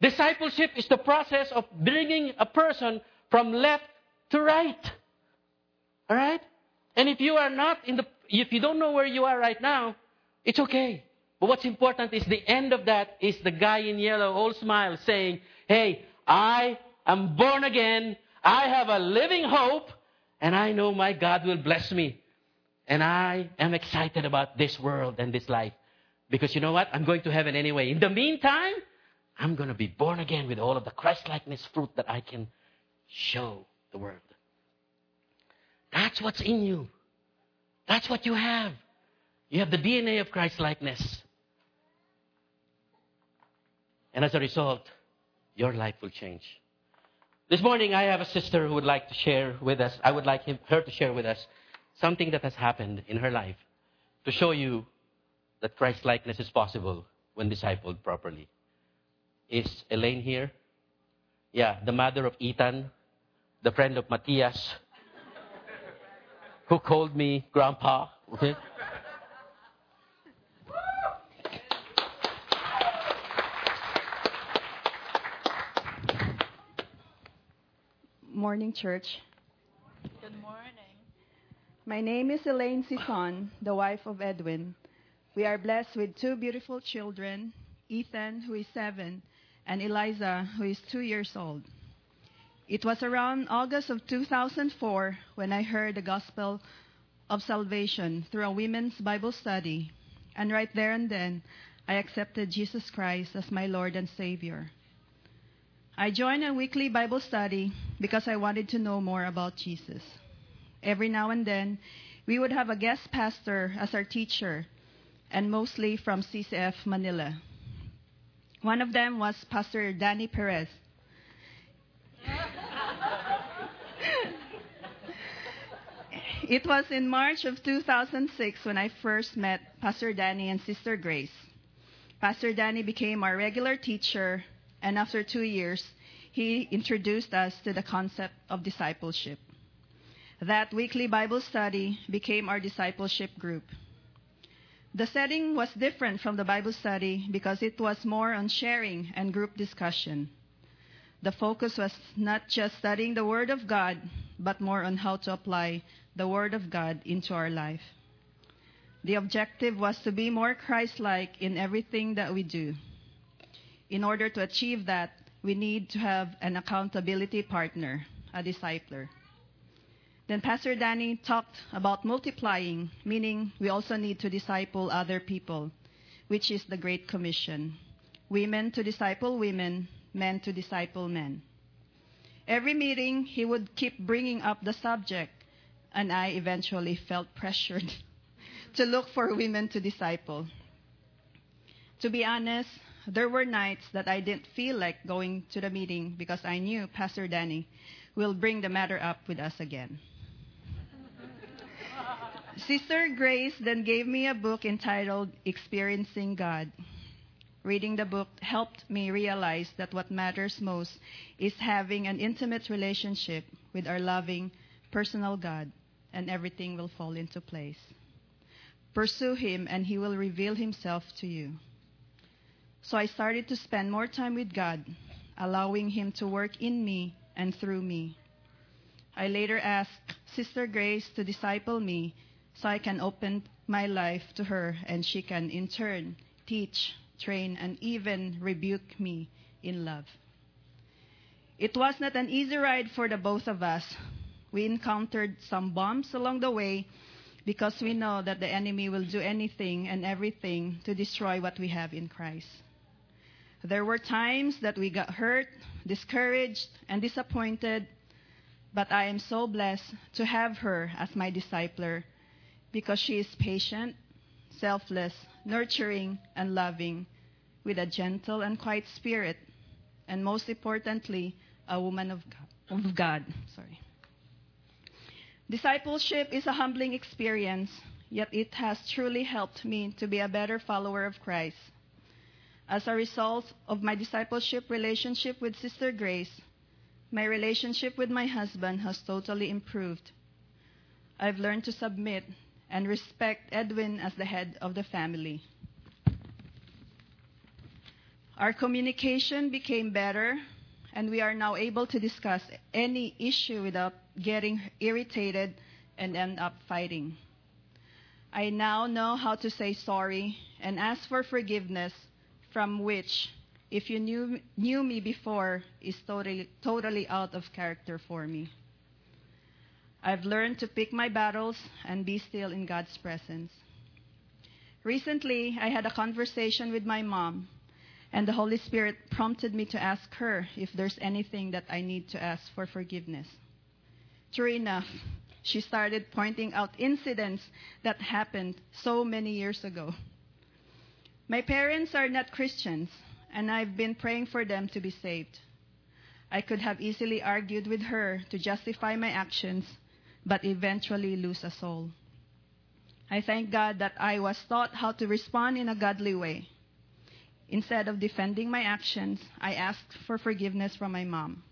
Discipleship is the process of bringing a person from left to right. All right? And if you are not in the, if you don't know where you are right now, it's okay. But what's important is the end of that is the guy in yellow, all smiles, saying, hey, I am born again, I have a living hope, and I know my God will bless me. And I am excited about this world and this life. Because you know what? I'm going to heaven anyway. In the meantime, I'm going to be born again with all of the Christ-likeness fruit that I can show the world. That's what's in you. That's what you have. You have the D N A of Christ-likeness. And as a result, your life will change. This morning, I have a sister who would like to share with us. I would like him, her to share with us something that has happened in her life to show you that Christ-likeness is possible when discipled properly. Is Elaine here? Yeah, the mother of Ethan, the friend of Matthias, who called me Grandpa. Okay? Morning, church. Good morning. My name is Elaine Sison, the wife of Edwin. We are blessed with two beautiful children, Ethan, who is seven, and Eliza, who is two years old. It was around August of two thousand four when I heard the gospel of salvation through a women's Bible study. And right there and then, I accepted Jesus Christ as my Lord and Savior. I joined a weekly Bible study because I wanted to know more about Jesus. Every now and then, we would have a guest pastor as our teacher, and mostly from C C F Manila. One of them was Pastor Danny Perez. It was in March of two thousand six when I first met Pastor Danny and Sister Grace. Pastor Danny became our regular teacher, and after two years, he introduced us to the concept of discipleship. That weekly Bible study became our discipleship group. The setting was different from the Bible study because it was more on sharing and group discussion. The focus was not just studying the Word of God, but more on how to apply the Word of God into our life. The objective was to be more Christ-like in everything that we do. In order to achieve that, we need to have an accountability partner, a discipler. Then Pastor Danny talked about multiplying, meaning we also need to disciple other people, which is the Great Commission. Women to disciple women, men to disciple men. Every meeting, he would keep bringing up the subject, and I eventually felt pressured to look for women to disciple. To be honest, there were nights that I didn't feel like going to the meeting because I knew Pastor Danny will bring the matter up with us again. Sister Grace then gave me a book entitled Experiencing God. Reading the book helped me realize that what matters most is having an intimate relationship with our loving, personal God, and everything will fall into place. Pursue Him, and He will reveal Himself to you. So I started to spend more time with God, allowing Him to work in me and through me. I later asked Sister Grace to disciple me so I can open my life to her, and she can, in turn, teach, train, and even rebuke me in love. It was not an easy ride for the both of us. We encountered some bumps along the way because we know that the enemy will do anything and everything to destroy what we have in Christ. There were times that we got hurt, discouraged, and disappointed, but I am so blessed to have her as my discipler because she is patient, selfless, nurturing, and loving, with a gentle and quiet spirit, and most importantly, a woman of God. Of God. Sorry. Discipleship is a humbling experience, yet it has truly helped me to be a better follower of Christ. As a result of my discipleship relationship with Sister Grace, my relationship with my husband has totally improved. I've learned to submit and respect Edwin as the head of the family. Our communication became better, and we are now able to discuss any issue without getting irritated and end up fighting. I now know how to say sorry and ask for forgiveness, from which, if you knew, knew me before, is totally, totally out of character for me. I've learned to pick my battles and be still in God's presence. Recently, I had a conversation with my mom, and the Holy Spirit prompted me to ask her if there's anything that I need to ask for forgiveness. True enough, she started pointing out incidents that happened so many years ago. My parents are not Christians, and I've been praying for them to be saved. I could have easily argued with her to justify my actions, but eventually lose a soul. I thank God that I was taught how to respond in a godly way. Instead of defending my actions, I asked for forgiveness from my mom,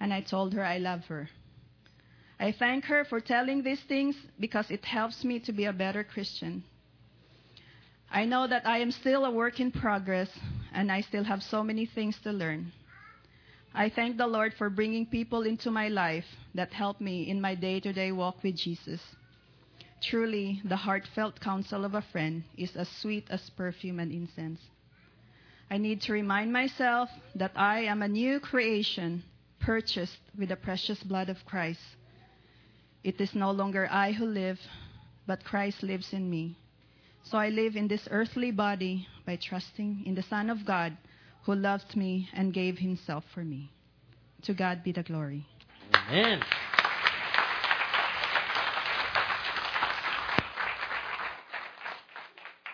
and I told her I love her. I thank her for telling these things because it helps me to be a better Christian. I know that I am still a work in progress, and I still have so many things to learn. I thank the Lord for bringing people into my life that help me in my day-to-day walk with Jesus. Truly, the heartfelt counsel of a friend is as sweet as perfume and incense. I need to remind myself that I am a new creation, purchased with the precious blood of Christ. It is no longer I who live, but Christ lives in me. So I live in this earthly body by trusting in the Son of God, who loved me and gave Himself for me. To God be the glory. Amen.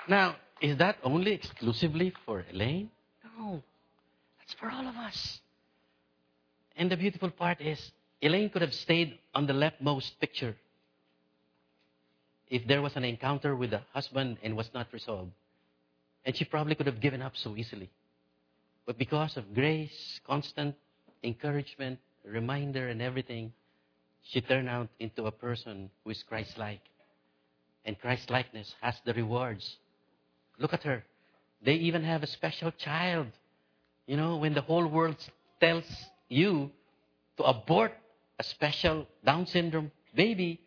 Now, is that only exclusively for Elaine? No. That's for all of us. And the beautiful part is, Elaine could have stayed on the leftmost picture. If there was an encounter with the husband and was not resolved, and she probably could have given up so easily. But because of grace, constant encouragement, reminder, and everything, she turned out into a person who is Christ-like. And Christ-likeness has the rewards. Look at her. They even have a special child. You know, when the whole world tells you to abort a special Down syndrome baby,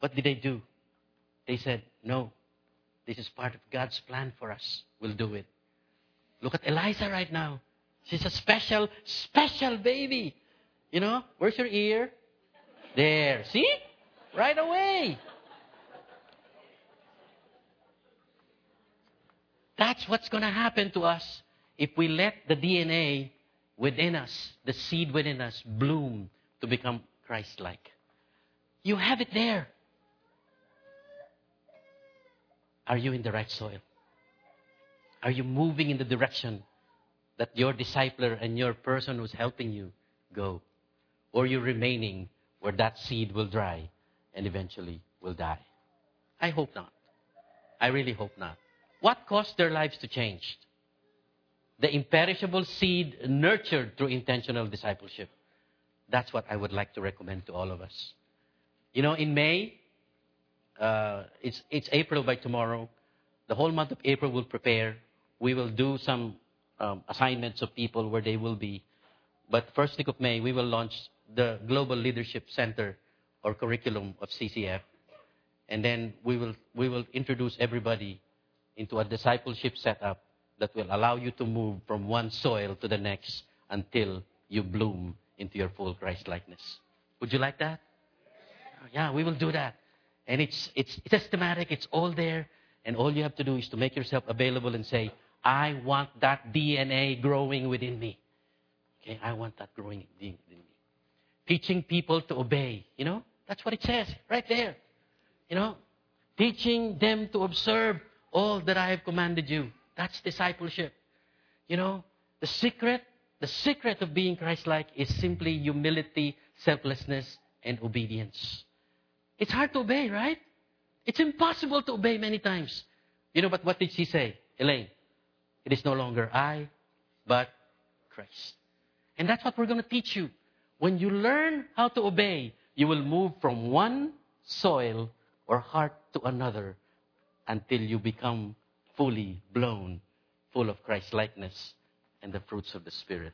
what did they do? They said, no, this is part of God's plan for us. We'll do it. Look at Eliza right now. She's a special, special baby. You know, where's your ear? There. See? Right away. That's what's going to happen to us if we let the D N A within us, the seed within us, bloom to become Christ-like. You have it there. Are you in the right soil? Are you moving in the direction that your discipler and your person who's helping you go? Or are you remaining where that seed will dry and eventually will die? I hope not. I really hope not. What caused their lives to change? the imperishable seed nurtured through intentional discipleship. That's what I would like to recommend to all of us. You know, in May, uh, it's it's April by tomorrow. The whole month of April we'll prepare. We will do some um, assignments of people where they will be. But first week of May, we will launch the Global Leadership Center or curriculum of C C F. And then we will we will introduce everybody into a discipleship setup that will allow you to move from one soil to the next until you bloom into your full Christ-likeness. Would you like that? Yeah, we will do that. And it's it's systematic. It's all there. And all you have to do is to make yourself available and say, I want that D N A growing within me. Okay, I want that growing within me. Teaching people to obey. You know, that's what it says right there. You know, teaching them to observe all that I have commanded you. That's discipleship. You know, the secret, the secret of being Christ-like is simply humility, selflessness, and obedience. It's hard to obey, right? It's impossible to obey many times. You know, but what did she say, Elaine? It is no longer I, but Christ. And that's what we're going to teach you. When you learn how to obey, you will move from one soil or heart to another until you become fully blown, full of Christ-likeness and the fruits of the Spirit.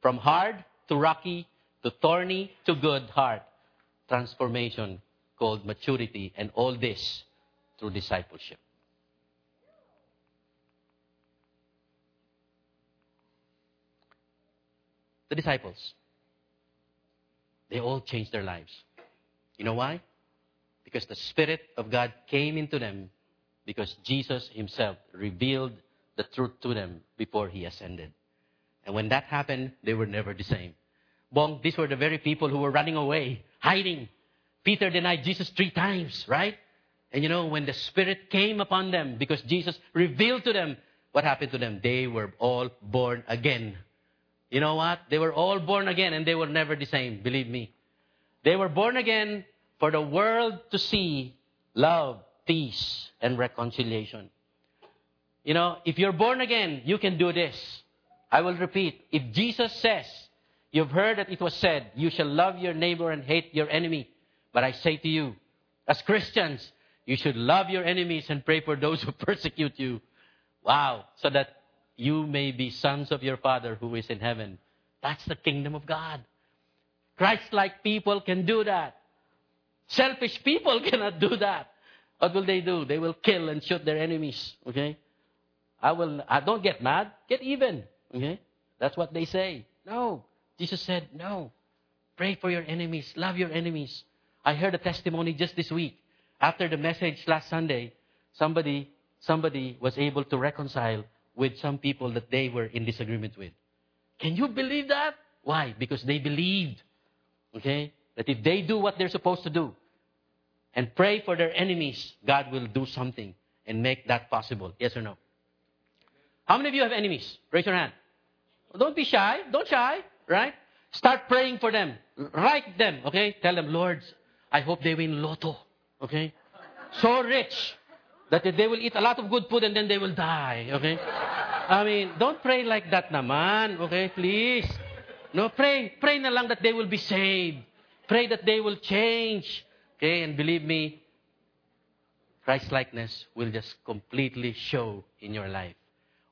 From hard to rocky to thorny to good heart, transformation called maturity, and all this through discipleship. The disciples, they all changed their lives. You know why? Because the Spirit of God came into them because Jesus himself revealed the truth to them before he ascended. And when that happened, they were never the same. Bong, these were the very people who were running away, hiding. Peter denied Jesus three times, right? And you know, when the Spirit came upon them because Jesus revealed to them, what happened to them? They were all born again. You know what? They were all born again and they were never the same, believe me. They were born again for the world to see love, peace, and reconciliation. You know, if you're born again, you can do this. I will repeat. If Jesus says, you've heard that it was said, you shall love your neighbor and hate your enemy. But I say to you, as Christians, you should love your enemies and pray for those who persecute you. Wow. So that you may be sons of your Father who is in heaven. That's the kingdom of God. Christ-like people can do that. Selfish people cannot do that. What will they do? They will kill and shoot their enemies. Okay? I will. I don't get mad. Get even. Okay? That's what they say. No. Jesus said, no. Pray for your enemies. Love your enemies. I heard a testimony just this week. After the message last Sunday, somebody, somebody was able to reconcile with some people that they were in disagreement with. Can you believe that? Why? Because they believed. Okay? That if they do what they're supposed to do and pray for their enemies, God will do something and make that possible. Yes or no? How many of you have enemies? Raise your hand. Don't be shy. Don't shy. Right? Start praying for them. Write them. Okay? Tell them, Lord, I hope they win lotto. Okay? So rich that they will eat a lot of good food and then they will die. Okay? I mean, don't pray like that naman. Okay? Please. No, pray. Pray na lang that they will be saved. Pray that they will change. Okay, and believe me, Christ-likeness will just completely show in your life.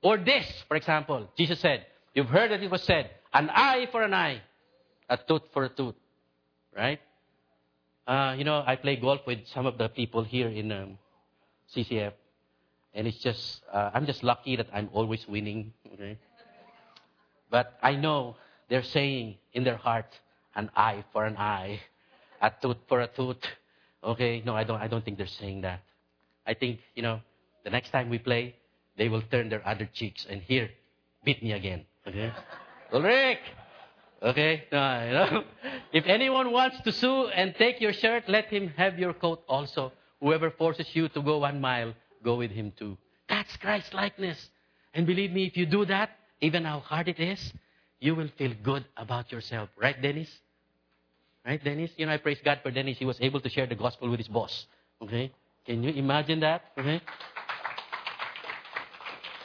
Or this, for example, Jesus said, you've heard that it was said, an eye for an eye, a tooth for a tooth. Right? Uh, you know, I play golf with some of the people here in um, C C F. And it's just, uh, I'm just lucky that I'm always winning. Okay? But I know they're saying in their heart, an eye for an eye, a tooth for a tooth. Okay, no, I don't I don't think they're saying that. I think, you know, the next time we play, they will turn their other cheeks and here, beat me again. Okay? Ulrich! Okay? No, you know, if anyone wants to sue and take your shirt, let him have your coat also. Whoever forces you to go one mile, go with him too. That's Christ-likeness. And believe me, if you do that, even how hard it is, you will feel good about yourself. Right, Dennis? Right, Dennis? You know, I praise God for Dennis. He was able to share the gospel with his boss. Okay? Can you imagine that? Okay?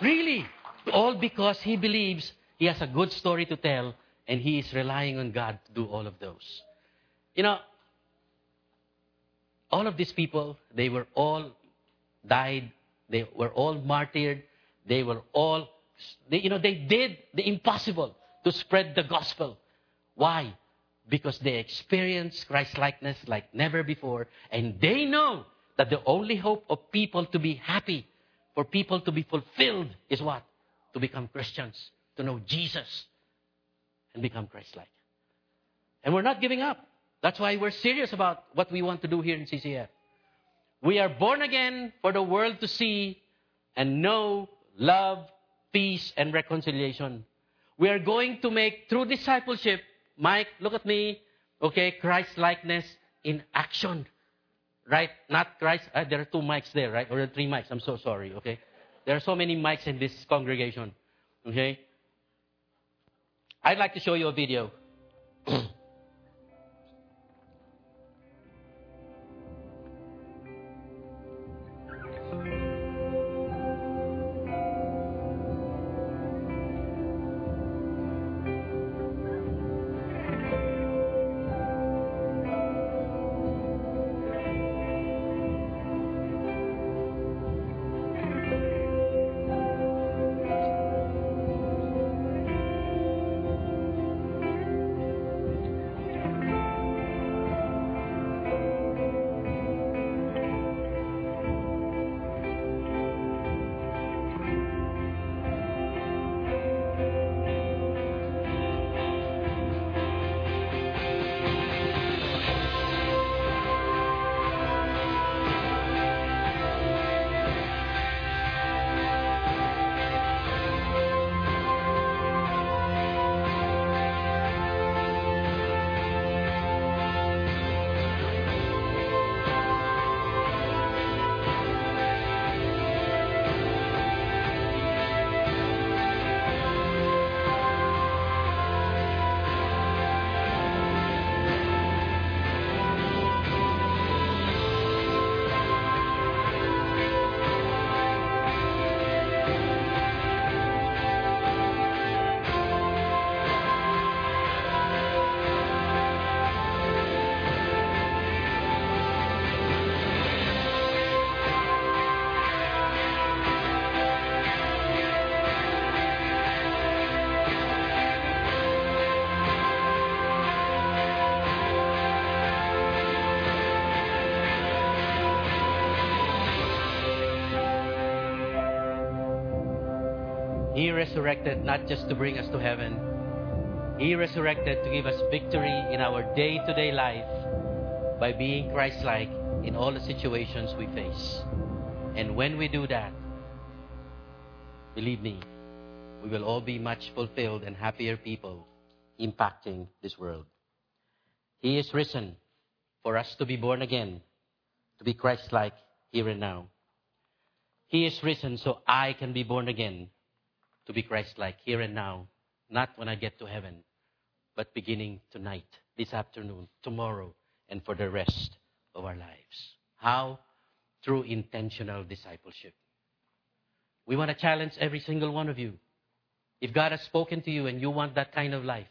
Really? All because he believes he has a good story to tell and he is relying on God to do all of those. You know, all of these people, they were all died. They were all martyred. They were all, they, you know, they did the impossible to spread the gospel. Why? Because they experienced Christ-likeness like never before. And they know that the only hope of people to be happy, for people to be fulfilled, is what? To become Christians, to know Jesus, and become Christ-like. And we're not giving up. That's why we're serious about what we want to do here in C C F. We are born again for the world to see and know love, peace, and reconciliation. We are going to make, through discipleship, Mike, look at me, okay, Christ-likeness in action. Right? Not Christ. Uh, there are two mics there, right? Or three mics. I'm so sorry, okay? There are so many mics in this congregation, okay? I'd like to show you a video. He resurrected not just to bring us to heaven. He resurrected to give us victory in our day-to-day life by being Christ-like in all the situations we face. And when we do that, believe me, we will all be much fulfilled and happier people impacting this world. He is risen for us to be born again, to be Christ-like here and now. He is risen so I can be born again, to be Christ-like here and now, not when I get to heaven, but beginning tonight, this afternoon, tomorrow, and for the rest of our lives. How? Through intentional discipleship. We want to challenge every single one of you. If God has spoken to you and you want that kind of life,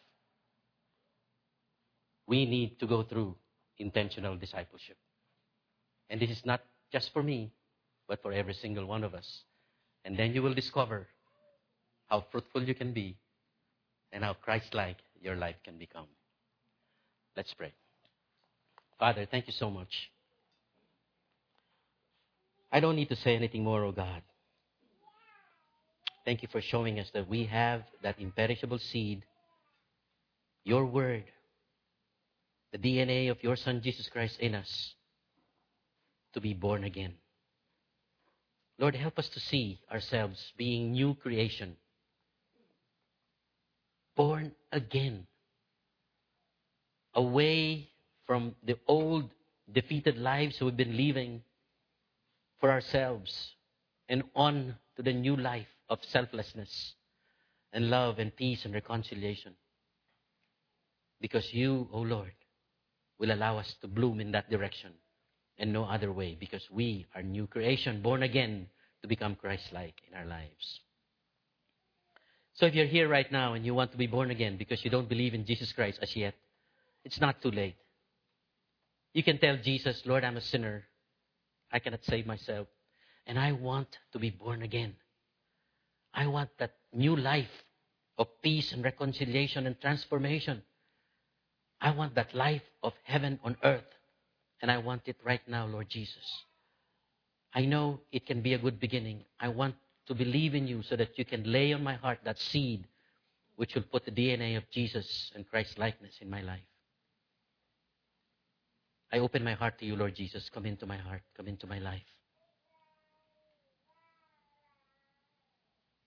we need to go through intentional discipleship. And this is not just for me, but for every single one of us. And then you will discover how fruitful you can be, and how Christ-like your life can become. Let's pray. Father, thank you so much. I don't need to say anything more, oh God. Thank you for showing us that we have that imperishable seed, your word, the D N A of your Son Jesus Christ in us, to be born again. Lord, help us to see ourselves being new creation, born again, away from the old, defeated lives we've been living for ourselves and on to the new life of selflessness and love and peace and reconciliation. Because you, O Lord, will allow us to bloom in that direction and no other way, because we are new creation, born again to become Christ-like in our lives. So if you're here right now and you want to be born again because you don't believe in Jesus Christ as yet, it's not too late. You can tell Jesus, Lord, I'm a sinner. I cannot save myself. And I want to be born again. I want that new life of peace and reconciliation and transformation. I want that life of heaven on earth. And I want it right now, Lord Jesus. I know it can be a good beginning. I want to believe in you so that you can lay on my heart that seed which will put the D N A of Jesus and Christ's likeness in my life. I open my heart to you, Lord Jesus. Come into my heart. Come into my life.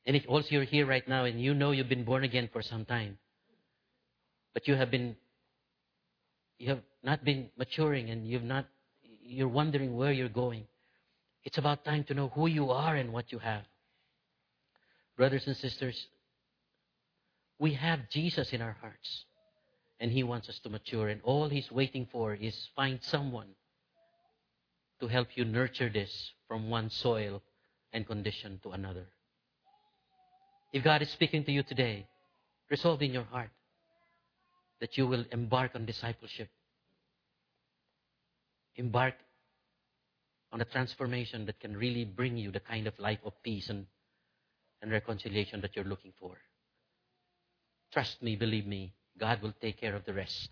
And if also you're here right now and you know you've been born again for some time, but you have been, you have not been maturing and you've not, you're wondering where you're going, it's about time to know who you are and what you have. Brothers and sisters, we have Jesus in our hearts. And He wants us to mature. And all He's waiting for is find someone to help you nurture this from one soil and condition to another. If God is speaking to you today, resolve in your heart that you will embark on discipleship. Embark on a transformation that can really bring you the kind of life of peace and, and reconciliation that you're looking for. Trust me, believe me. God will take care of the rest.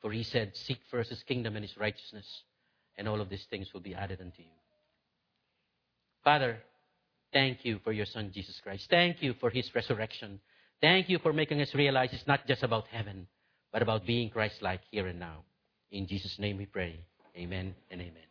For He said, seek first His kingdom and His righteousness, and all of these things will be added unto you. Father, thank you for your Son, Jesus Christ. Thank you for His resurrection. Thank you for making us realize it's not just about heaven, but about being Christ-like here and now. In Jesus' name we pray. Amen and amen.